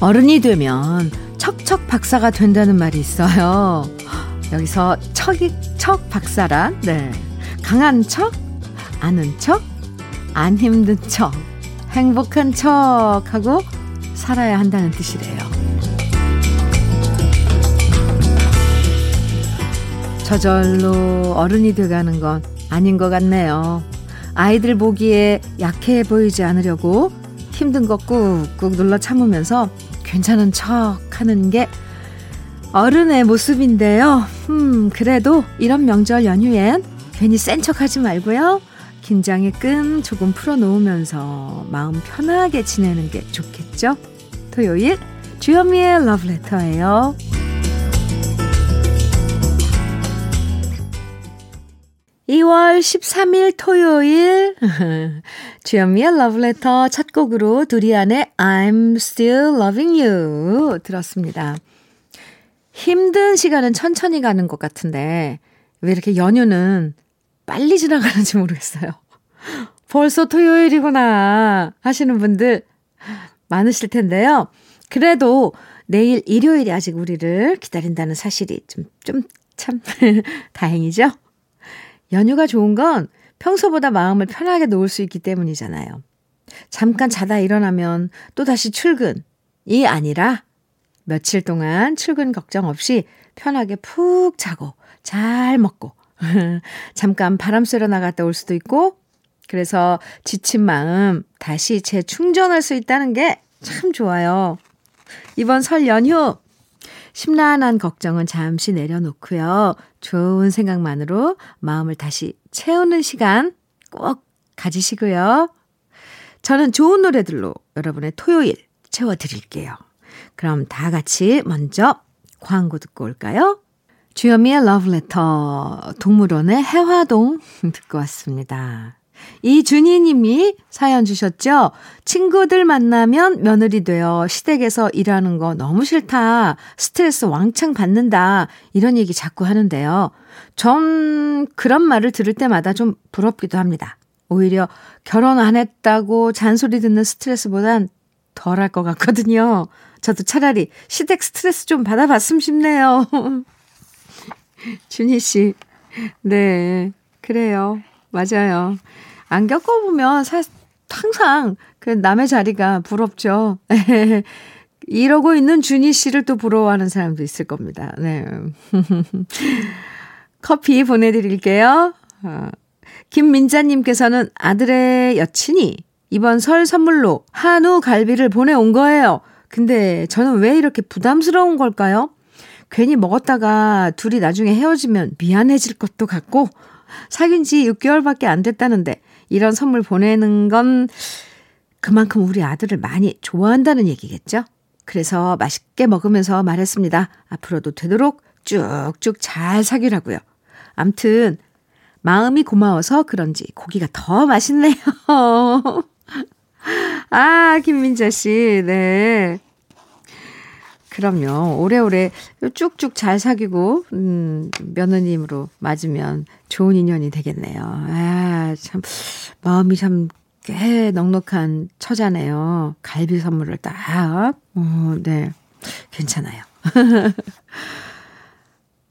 어른이 되면 척척 박사가 된다는 말이 있어요. 여기서 척 박사란 강한 척, 아는 척, 안 힘든 척, 행복한 척하고 살아야 한다는 뜻이래요. 저절로 어른이 돼가는 건 아닌 것 같네요. 아이들 보기에 약해 보이지 않으려고 힘든 거 꾹꾹 눌러 참으면서 괜찮은 척 하는 게 어른의 모습인데요. 그래도 이런 명절 연휴엔 괜히 센 척 하지 말고요. 긴장의 끈 조금 풀어놓으면서 마음 편하게 지내는 게 좋겠죠? 토요일 주현미의 러브레터예요. 2월 13일 토요일 주현미의 러브레터 첫 곡으로 두리안의 I'm Still Loving You 들었습니다. 힘든 시간은 천천히 가는 것 같은데 왜 이렇게 연휴는 빨리 지나가는지 모르겠어요. 벌써 토요일이구나 하시는 분들 많으실 텐데요. 그래도 내일 일요일이 아직 우리를 기다린다는 사실이 참 다행이죠. 연휴가 좋은 건 평소보다 마음을 편하게 놓을 수 있기 때문이잖아요. 잠깐 자다 일어나면 또다시 출근이 아니라 며칠 동안 출근 걱정 없이 편하게 푹 자고 잘 먹고 잠깐 바람 쐬러 나갔다 올 수도 있고 그래서 지친 마음 다시 재충전할 수 있다는 게 참 좋아요. 이번 설 연휴 심란한 걱정은 잠시 내려놓고요. 좋은 생각만으로 마음을 다시 채우는 시간 꼭 가지시고요. 저는 좋은 노래들로 여러분의 토요일 채워드릴게요. 그럼 다 같이 먼저 광고 듣고 올까요? 주현미의 러브레터 동물원의 해화동 듣고 왔습니다. 이준희님이 사연 주셨죠? 친구들 만나면 며느리 되어 시댁에서 일하는 거 너무 싫다. 스트레스 왕창 받는다. 이런 얘기 자꾸 하는데요. 전 그런 말을 들을 때마다 좀 부럽기도 합니다. 오히려 결혼 안 했다고 잔소리 듣는 스트레스보단 덜할 것 같거든요. 저도 차라리 시댁 스트레스 좀 받아봤으면 싶네요. 준희 씨, 네, 그래요. 맞아요. 안 겪어보면 항상 그 남의 자리가 부럽죠. 이러고 있는 준희 씨를 또 부러워하는 사람도 있을 겁니다. 네. 커피 보내드릴게요. 김민자님께서는 아들의 여친이 이번 설 선물로 한우 갈비를 보내온 거예요. 근데 저는 왜 이렇게 부담스러운 걸까요? 괜히 먹었다가 둘이 나중에 헤어지면 미안해질 것도 같고 사귄 지 6개월밖에 안 됐다는데 이런 선물 보내는 건 그만큼 우리 아들을 많이 좋아한다는 얘기겠죠? 그래서 맛있게 먹으면서 말했습니다. 앞으로도 되도록 쭉쭉 잘 사귀라고요. 암튼 마음이 고마워서 그런지 고기가 더 맛있네요. 아, 김민자 씨, 네. 그럼요. 오래오래 쭉쭉 잘 사귀고 며느님으로 맞으면 좋은 인연이 되겠네요. 아, 참 마음이 참 꽤 넉넉한 처자네요. 갈비 선물을 딱. 네, 괜찮아요.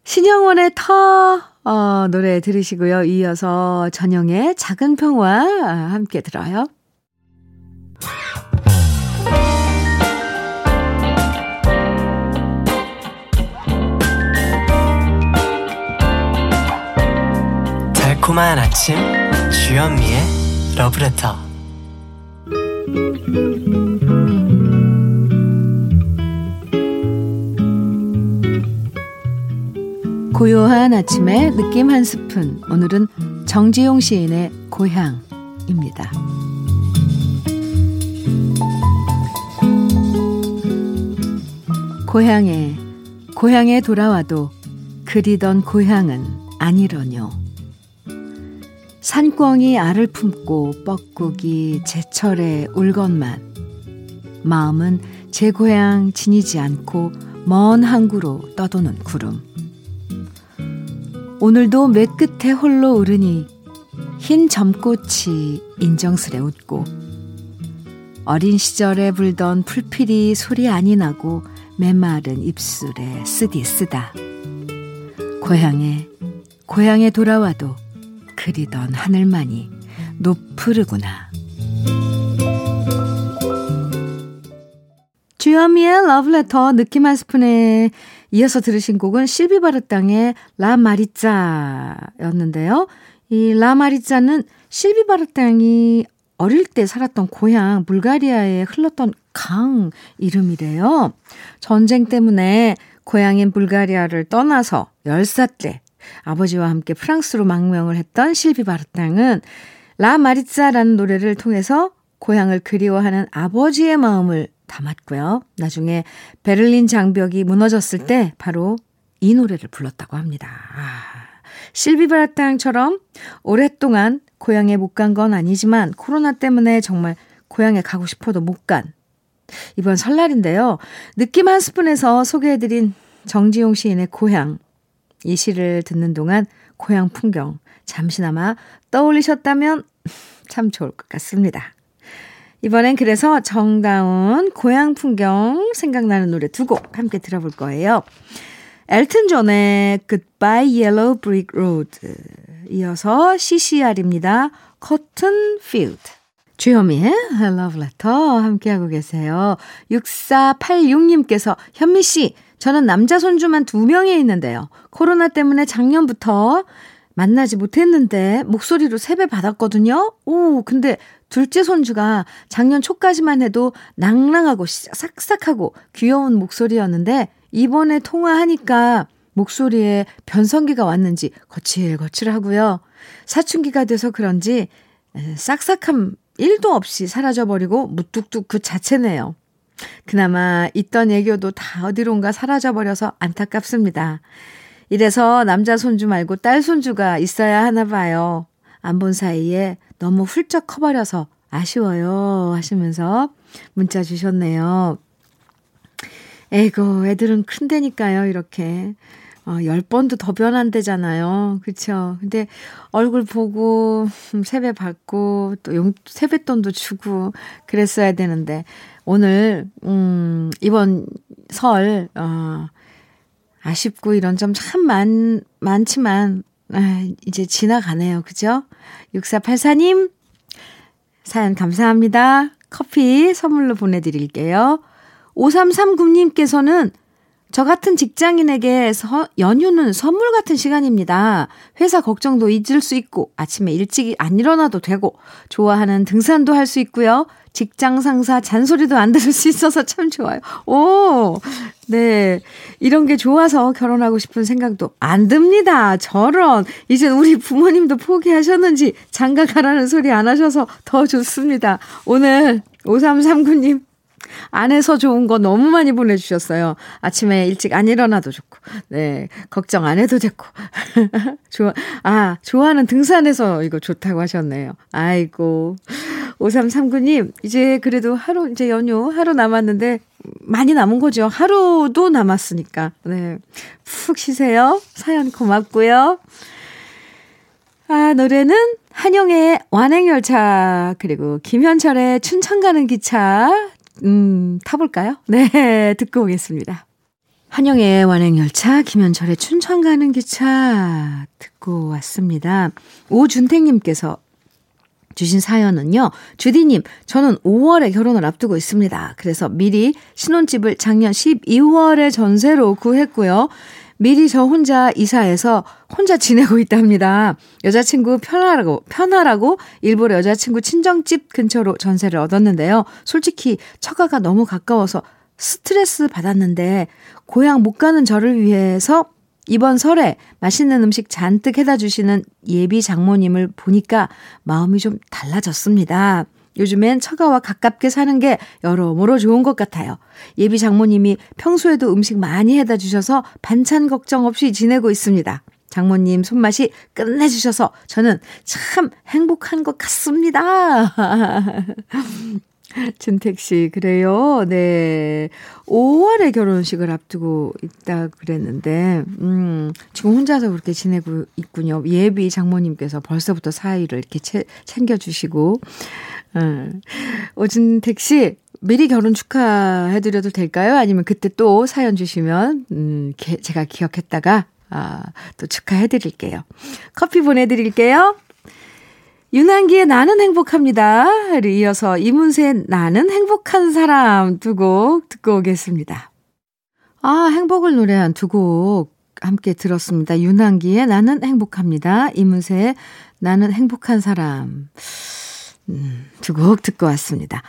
신영원의 터 노래 들으시고요. 이어서 전영의 작은 평화 함께 들어요. 고마운 아침 주현미의 러브레터. 고요한 아침의 느낌 한 스푼. 오늘은 정지용 시인의 고향입니다. 고향에 돌아와도 그리던 고향은 아니러뇨. 산꿩이 알을 품고 뻐꾸기 제철에 울건만 마음은 제 고향 지니지 않고 먼 항구로 떠도는 구름. 오늘도 맨 끝에 홀로 오르니 흰 점꽃이 인정스레 웃고 어린 시절에 불던 풀피리 소리 아니 나고 메마른 입술에 쓰디 쓰다. 고향에 돌아와도 그리던 하늘만이 높으르구나. 주현미의 러브레터 느낌 한 스푼에 이어서 들으신 곡은 실비바르땅의 라마리짜였는데요. 이 라마리짜는 실비바르땅이 어릴 때 살았던 고향 불가리아에 흘렀던 강 이름이래요. 전쟁 때문에 고향인 불가리아를 떠나서 10살 때 아버지와 함께 프랑스로 망명을 했던 실비바르땅은 라마리짜라는 노래를 통해서 고향을 그리워하는 아버지의 마음을 담았고요. 나중에 베를린 장벽이 무너졌을 때 바로 이 노래를 불렀다고 합니다. 실비바르땅처럼 오랫동안 고향에 못 간 건 아니지만 코로나 때문에 정말 고향에 가고 싶어도 못 간 이번 설날인데요. 느낌 한 스푼에서 소개해드린 정지용 시인의 고향, 이 시를 듣는 동안 고향 풍경 잠시나마 떠올리셨다면 참 좋을 것 같습니다. 이번엔 그래서 정다운 고향 풍경 생각나는 노래 두 곡 함께 들어볼 거예요. 엘튼 존의 Goodbye Yellow Brick Road, 이어서 CCR입니다. Cotton Field. 주현미의 Love Letter 함께하고 계세요. 6486님께서 현미 씨, 저는 남자 손주만 2명이 있는데요. 코로나 때문에 작년부터 만나지 못했는데 목소리로 세배 받았거든요. 오, 근데 둘째 손주가 작년 초까지만 해도 낭랑하고 싹싹하고 귀여운 목소리였는데 이번에 통화하니까 목소리에 변성기가 왔는지 거칠거칠하고요. 사춘기가 돼서 그런지 싹싹함 1도 없이 사라져버리고 무뚝뚝 그 자체네요. 그나마 있던 애교도 다 어디론가 사라져버려서 안타깝습니다. 이래서 남자 손주 말고 딸 손주가 있어야 하나 봐요. 안 본 사이에 너무 훌쩍 커버려서 아쉬워요 하시면서 문자 주셨네요. 에이고, 애들은 큰데니까요. 이렇게 10번도 더 변한대잖아요. 그렇죠? 근데 얼굴 보고 세배 받고 또 세뱃돈도 주고 그랬어야 되는데 오늘 이번 설 아쉽고 이런 점 참 많지만 이제 지나가네요. 그죠? 6484님 사연 감사합니다. 커피 선물로 보내드릴게요. 5339님께서는 저 같은 직장인에게 연휴는 선물 같은 시간입니다. 회사 걱정도 잊을 수 있고 아침에 일찍 안 일어나도 되고 좋아하는 등산도 할 수 있고요. 직장 상사 잔소리도 안 들을 수 있어서 참 좋아요. 오, 네, 이런 게 좋아서 결혼하고 싶은 생각도 안 듭니다. 저런, 이젠 우리 부모님도 포기하셨는지 장가 가라는 소리 안 하셔서 더 좋습니다. 오늘 5339님 안에서 좋은 거 너무 많이 보내주셨어요. 아침에 일찍 안 일어나도 좋고, 네, 걱정 안 해도 됐고, 좋아하는 등산에서 이거 좋다고 하셨네요. 아이고, 5339님, 이제 그래도 이제 연휴 하루 남았는데, 많이 남은 거죠. 하루도 남았으니까, 네, 푹 쉬세요. 사연 고맙고요. 아, 노래는 한영애의 완행열차, 그리고 김현철의 춘천 가는 기차, 타볼까요? 네, 듣고 오겠습니다. 한영애의 완행열차, 김현철의 춘천 가는 기차 듣고 왔습니다. 오준택님께서 주신 사연은요. 주디님, 저는 5월에 결혼을 앞두고 있습니다. 그래서 미리 신혼집을 작년 12월에 전세로 구했고요. 미리 저 혼자 이사해서 혼자 지내고 있답니다. 여자친구 편하라고 일부러 여자친구 친정집 근처로 전세를 얻었는데요. 솔직히 처가가 너무 가까워서 스트레스 받았는데 고향 못 가는 저를 위해서 이번 설에 맛있는 음식 잔뜩 해다 주시는 예비 장모님을 보니까 마음이 좀 달라졌습니다. 요즘엔 처가와 가깝게 사는 게 여러모로 좋은 것 같아요. 예비 장모님이 평소에도 음식 많이 해다 주셔서 반찬 걱정 없이 지내고 있습니다. 장모님 손맛이 끝내주셔서 저는 참 행복한 것 같습니다. 준택 씨, 그래요? 네. 5월에 결혼식을 앞두고 있다 그랬는데, 지금 혼자서 그렇게 지내고 있군요. 예비 장모님께서 벌써부터 사위를 이렇게 챙겨주시고, 오준택 씨, 미리 결혼 축하해드려도 될까요? 아니면 그때 또 사연 주시면, 제가 기억했다가, 또 축하해드릴게요. 커피 보내드릴게요. 윤한기의 나는 행복합니다를 이어서 이문세의 나는 행복한 사람 두 곡 듣고 오겠습니다. 행복을 노래한 두 곡 함께 들었습니다. 윤한기의 나는 행복합니다. 이문세의 나는 행복한 사람 두 곡 듣고 왔습니다.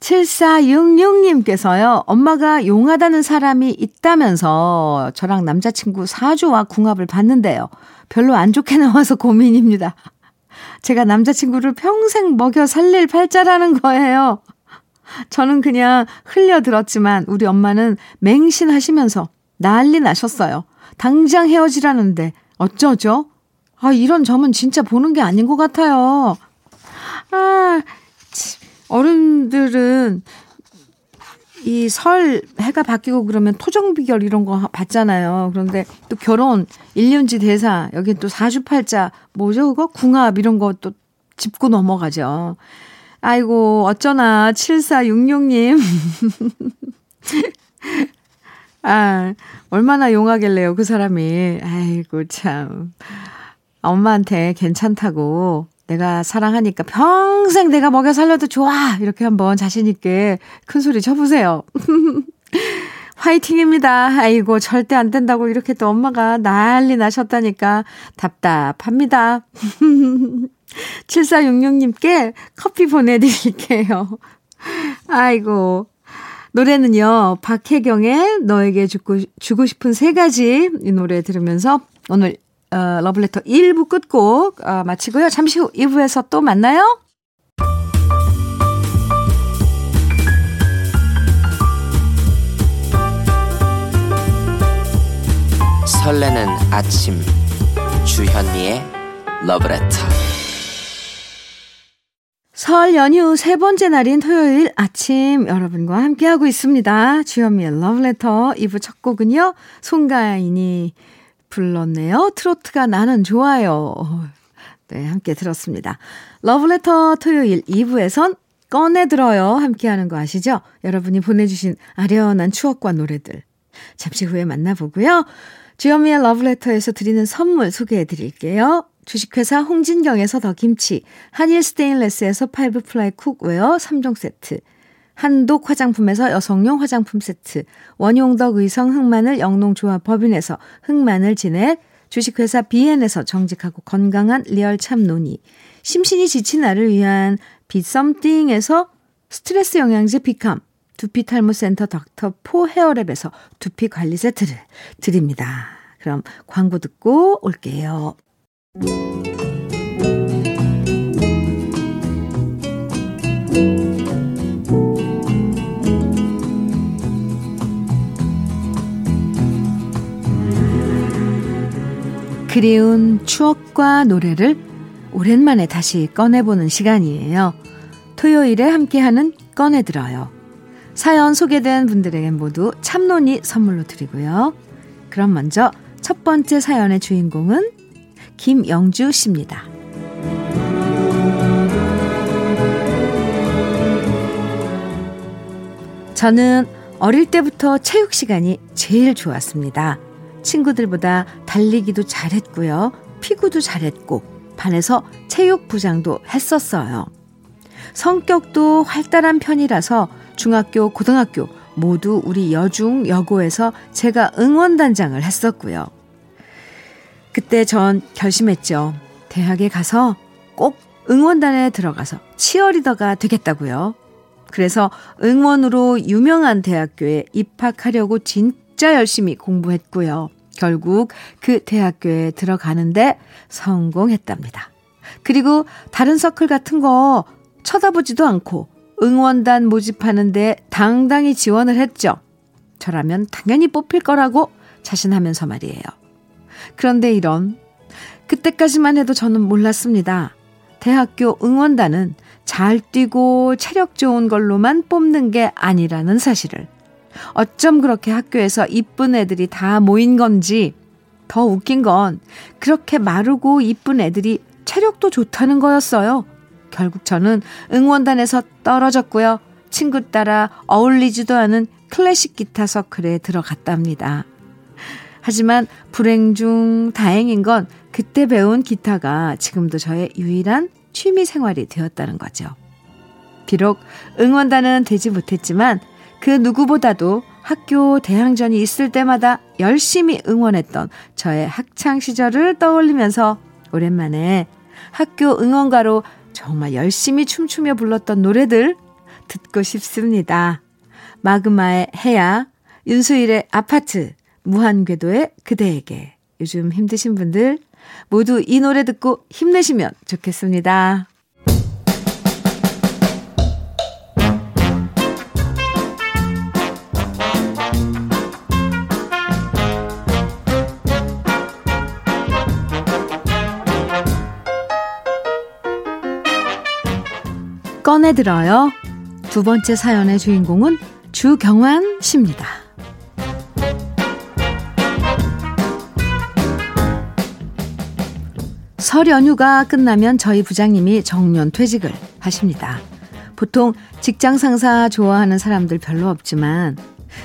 7466님께서요. 엄마가 용하다는 사람이 있다면서 저랑 남자친구 4주와 궁합을 봤는데요. 별로 안 좋게 나와서 고민입니다. 제가 남자친구를 평생 먹여 살릴 팔자라는 거예요. 저는 그냥 흘려들었지만 우리 엄마는 맹신하시면서 난리 나셨어요. 당장 헤어지라는데 어쩌죠? 이런 점은 진짜 보는 게 아닌 것 같아요. 어른들은 이 설 해가 바뀌고 그러면 토정비결 이런 거 봤잖아요. 그런데 또 결혼 1년지 대사 여기 또 4주팔자 뭐죠 그거 궁합 이런 거 또 짚고 넘어가죠. 아이고 어쩌나 7466님 얼마나 용하길래요 그 사람이. 아이고 참 엄마한테 괜찮다고 내가 사랑하니까 평생 내가 먹여 살려도 좋아. 이렇게 한번 자신 있게 큰 소리 쳐보세요. 화이팅입니다. 아이고 절대 안 된다고 이렇게 또 엄마가 난리 나셨다니까 답답합니다. 7466님께 커피 보내드릴게요. 아이고 노래는요. 박혜경의 너에게 주고 싶은 세 가지 이 노래 들으면서 오늘 러블레터 1부 끝곡 마치고요. 잠시 후 2부에서 또 만나요. 설레는 아침 주현미의 러블레터. 설 연휴 세 번째 날인 토요일 아침 여러분과 함께하고 있습니다. 주현미의 러블레터 2부 첫 곡은요. 송가인이 불렀네요. 트로트가 나는 좋아요. 네, 함께 들었습니다. 러브레터 토요일 2부에선 꺼내들어요. 함께하는 거 아시죠? 여러분이 보내주신 아련한 추억과 노래들. 잠시 후에 만나보고요. 주현미의 러브레터에서 드리는 선물 소개해드릴게요. 주식회사 홍진경에서 더김치, 한일 스테인레스에서 파이브플라이 쿡웨어 3종 세트, 한독 화장품에서 여성용 화장품 세트, 원용덕 의성 흑마늘 영농조합 법인에서 흑마늘 진액, 주식회사 비엔에서 정직하고 건강한 리얼 참노니, 심신이 지친 나를 위한 비썸띵에서 스트레스 영양제 비캄, 두피탈모센터 닥터포 헤어랩에서 두피관리 세트를 드립니다. 그럼 광고 듣고 올게요. 그리운 추억과 노래를 오랜만에 다시 꺼내보는 시간이에요. 토요일에 함께하는 꺼내들어요. 사연 소개된 분들에겐 모두 참논이 선물로 드리고요. 그럼 먼저 첫 번째 사연의 주인공은 김영주 씨입니다. 저는 어릴 때부터 체육 시간이 제일 좋았습니다. 친구들보다 달리기도 잘했고요. 피구도 잘했고 반에서 체육부장도 했었어요. 성격도 활달한 편이라서 중학교, 고등학교 모두 우리 여중, 여고에서 제가 응원단장을 했었고요. 그때 전 결심했죠. 대학에 가서 꼭 응원단에 들어가서 치어리더가 되겠다고요. 그래서 응원으로 유명한 대학교에 입학하려고 진짜 열심히 공부했고요. 결국 그 대학교에 들어가는데 성공했답니다. 그리고 다른 서클 같은 거 쳐다보지도 않고 응원단 모집하는데 당당히 지원을 했죠. 저라면 당연히 뽑힐 거라고 자신하면서 말이에요. 그런데 이런, 그때까지만 해도 저는 몰랐습니다. 대학교 응원단은 잘 뛰고 체력 좋은 걸로만 뽑는 게 아니라는 사실을. 어쩜 그렇게 학교에서 이쁜 애들이 다 모인 건지, 더 웃긴 건 그렇게 마르고 이쁜 애들이 체력도 좋다는 거였어요. 결국 저는 응원단에서 떨어졌고요. 친구 따라 어울리지도 않은 클래식 기타 서클에 들어갔답니다. 하지만 불행 중 다행인 건 그때 배운 기타가 지금도 저의 유일한 취미 생활이 되었다는 거죠. 비록 응원단은 되지 못했지만 그 누구보다도 학교 대항전이 있을 때마다 열심히 응원했던 저의 학창 시절을 떠올리면서 오랜만에 학교 응원가로 정말 열심히 춤추며 불렀던 노래들 듣고 싶습니다. 마그마의 해야, 윤수일의 아파트, 무한궤도의 그대에게. 요즘 힘드신 분들 모두 이 노래 듣고 힘내시면 좋겠습니다. 꺼내들어요. 두 번째 사연의 주인공은 주경환 씨입니다. 설 연휴가 끝나면 저희 부장님이 정년 퇴직을 하십니다. 보통 직장 상사 좋아하는 사람들 별로 없지만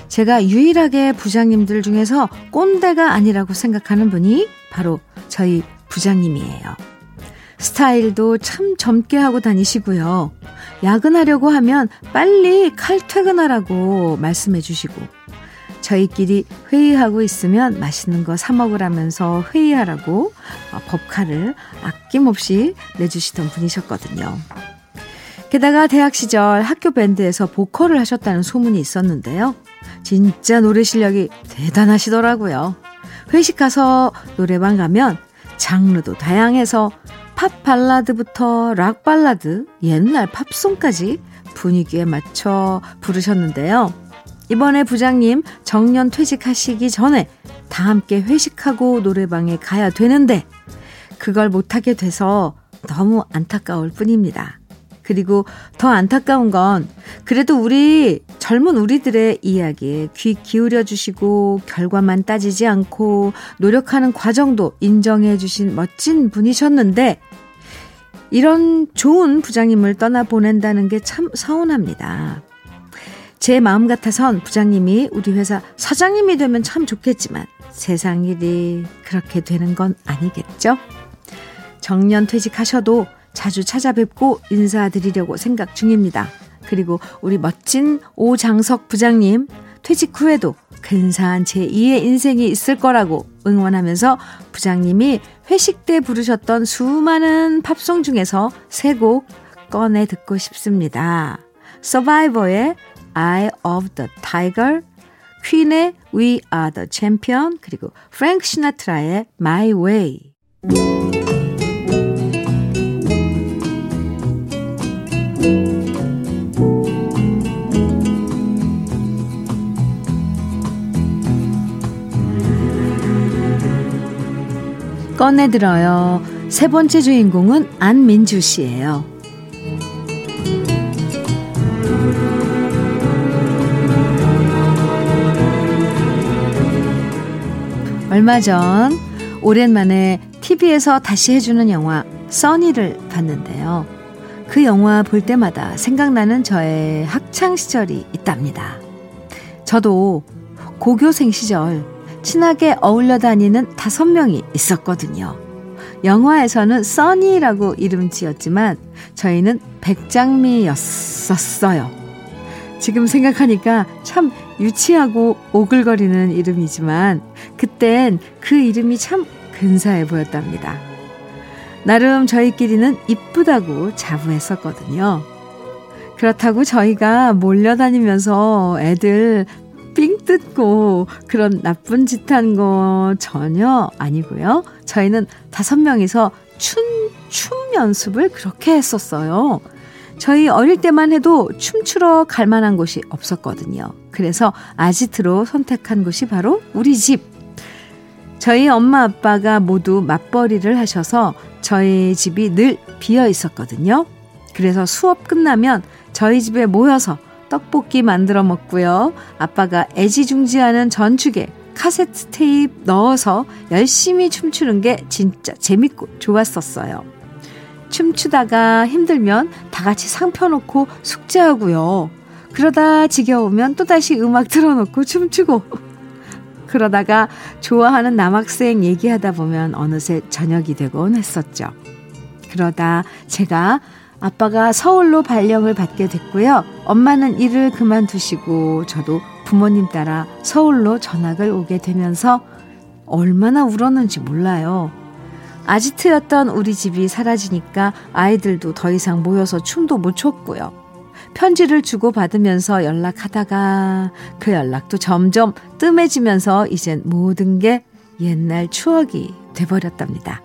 제가 유일하게 부장님들 중에서 꼰대가 아니라고 생각하는 분이 바로 저희 부장님이에요. 스타일도 참 젊게 하고 다니시고요. 야근하려고 하면 빨리 칼퇴근하라고 말씀해 주시고, 저희끼리 회의하고 있으면 맛있는 거 사 먹으라면서 회의하라고 법카를 아낌없이 내주시던 분이셨거든요. 게다가 대학 시절 학교 밴드에서 보컬을 하셨다는 소문이 있었는데요. 진짜 노래 실력이 대단하시더라고요. 회식 가서 노래방 가면 장르도 다양해서 팝 발라드부터 락 발라드, 옛날 팝송까지 분위기에 맞춰 부르셨는데요. 이번에 부장님 정년 퇴직하시기 전에 다 함께 회식하고 노래방에 가야 되는데 그걸 못하게 돼서 너무 안타까울 뿐입니다. 그리고 더 안타까운 건 그래도 젊은 우리들의 이야기에 귀 기울여 주시고 결과만 따지지 않고 노력하는 과정도 인정해 주신 멋진 분이셨는데 이런 좋은 부장님을 떠나보낸다는 게 참 서운합니다. 제 마음 같아선 부장님이 우리 회사 사장님이 되면 참 좋겠지만 세상 일이 그렇게 되는 건 아니겠죠? 정년 퇴직하셔도 자주 찾아뵙고 인사드리려고 생각 중입니다. 그리고 우리 멋진 오장석 부장님 퇴직 후에도 근사한 제2의 인생이 있을 거라고 응원하면서 부장님이 회식 때 부르셨던 수많은 팝송 중에서 세 곡 꺼내 듣고 싶습니다. 서바이버의 Eye of the Tiger, 퀸의 We Are the Champion, 그리고 프랭크 시나트라의 My Way. 꺼내들어요. 세 번째 주인공은 안민주 씨예요. 얼마 전 오랜만에 TV에서 다시 해주는 영화 써니를 봤는데요. 그 영화 볼 때마다 생각나는 저의 학창 시절이 있답니다. 저도 고교생 시절 친하게 어울려 다니는 5명이 있었거든요. 영화에서는 써니라고 이름 지었지만 저희는 백장미였었어요. 지금 생각하니까 참 유치하고 오글거리는 이름이지만 그땐 그 이름이 참 근사해 보였답니다. 나름 저희끼리는 이쁘다고 자부했었거든요. 그렇다고 저희가 몰려다니면서 애들 삥 뜯고 그런 나쁜 짓 한 거 전혀 아니고요. 저희는 5명이서 춤 연습을 그렇게 했었어요. 저희 어릴 때만 해도 춤추러 갈 만한 곳이 없었거든요. 그래서 아지트로 선택한 곳이 바로 우리 집. 저희 엄마 아빠가 모두 맞벌이를 하셔서 저희 집이 늘 비어 있었거든요. 그래서 수업 끝나면 저희 집에 모여서 떡볶이 만들어 먹고요. 아빠가 애지중지하는 전축에 카세트 테이프 넣어서 열심히 춤추는 게 진짜 재밌고 좋았었어요. 춤추다가 힘들면 다 같이 상 펴놓고 숙제하고요. 그러다 지겨우면 또다시 음악 틀어놓고 춤추고 그러다가 좋아하는 남학생 얘기하다 보면 어느새 저녁이 되곤 했었죠. 그러다 제가 아빠가 서울로 발령을 받게 됐고요. 엄마는 일을 그만두시고 저도 부모님 따라 서울로 전학을 오게 되면서 얼마나 울었는지 몰라요. 아지트였던 우리 집이 사라지니까 아이들도 더 이상 모여서 춤도 못 췄고요. 편지를 주고받으면서 연락하다가 그 연락도 점점 뜸해지면서 이젠 모든 게 옛날 추억이 돼버렸답니다.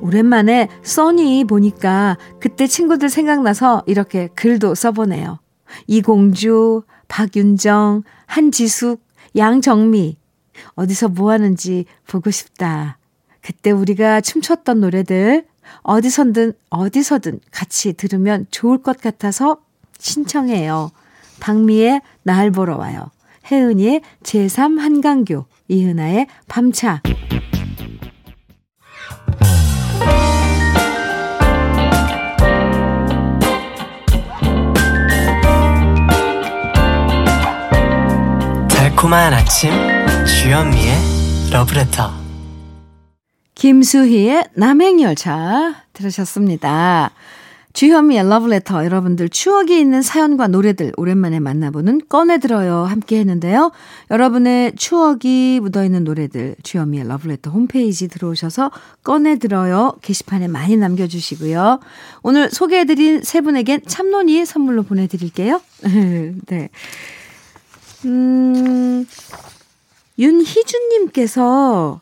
오랜만에 써니 보니까 그때 친구들 생각나서 이렇게 글도 써보네요. 이공주, 박윤정, 한지숙, 양정미 어디서 뭐하는지 보고 싶다. 그때 우리가 춤췄던 노래들 어디서든 같이 들으면 좋을 것 같아서 신청해요. 박미의 날 보러 와요. 혜은이의 제3 한강교, 이은아의 밤차. 달콤한 아침 주현미의 러브레터. 김수희의 남행열차 들으셨습니다. 주현미의 러브레터, 여러분들 추억이 있는 사연과 노래들 오랜만에 만나보는 꺼내들어요 함께 했는데요. 여러분의 추억이 묻어있는 노래들 주현미의 러브레터 홈페이지 들어오셔서 꺼내들어요 게시판에 많이 남겨주시고요. 오늘 소개해드린 세 분에겐 참론이 선물로 보내드릴게요. 네. 윤희준님께서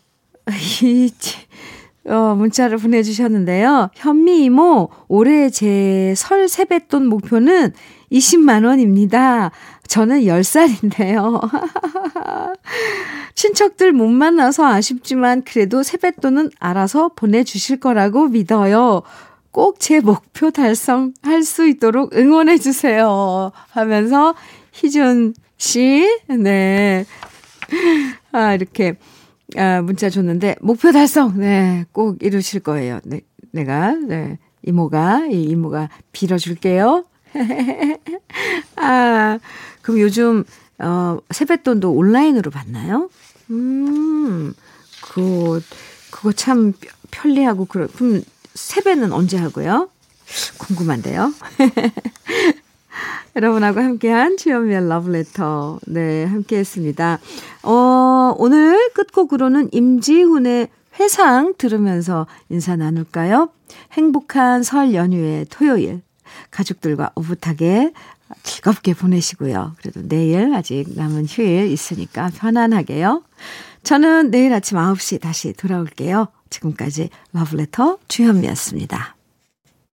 문자를 보내주셨는데요. 현미 이모, 올해 제 설 세뱃돈 목표는 20만 원입니다. 저는 10살인데요. 친척들 못 만나서 아쉽지만 그래도 세뱃돈은 알아서 보내주실 거라고 믿어요. 꼭 제 목표 달성할 수 있도록 응원해 주세요. 하면서 희준 씨, 네, 이렇게. 문자 줬는데, 목표 달성! 네, 꼭 이루실 거예요. 네, 이모가 빌어줄게요. 그럼 요즘, 세뱃돈도 온라인으로 받나요? 그거 참 편리하고, 그럼 세배는 언제 하고요? 궁금한데요? 여러분하고 함께한 주현미의 러브레터, 네, 함께했습니다. 오늘 끝곡으로는 임지훈의 회상 들으면서 인사 나눌까요? 행복한 설 연휴의 토요일, 가족들과 오붓하게 즐겁게 보내시고요. 그래도 내일 아직 남은 휴일 있으니까 편안하게요. 저는 내일 아침 9시 다시 돌아올게요. 지금까지 러브레터 주현미였습니다.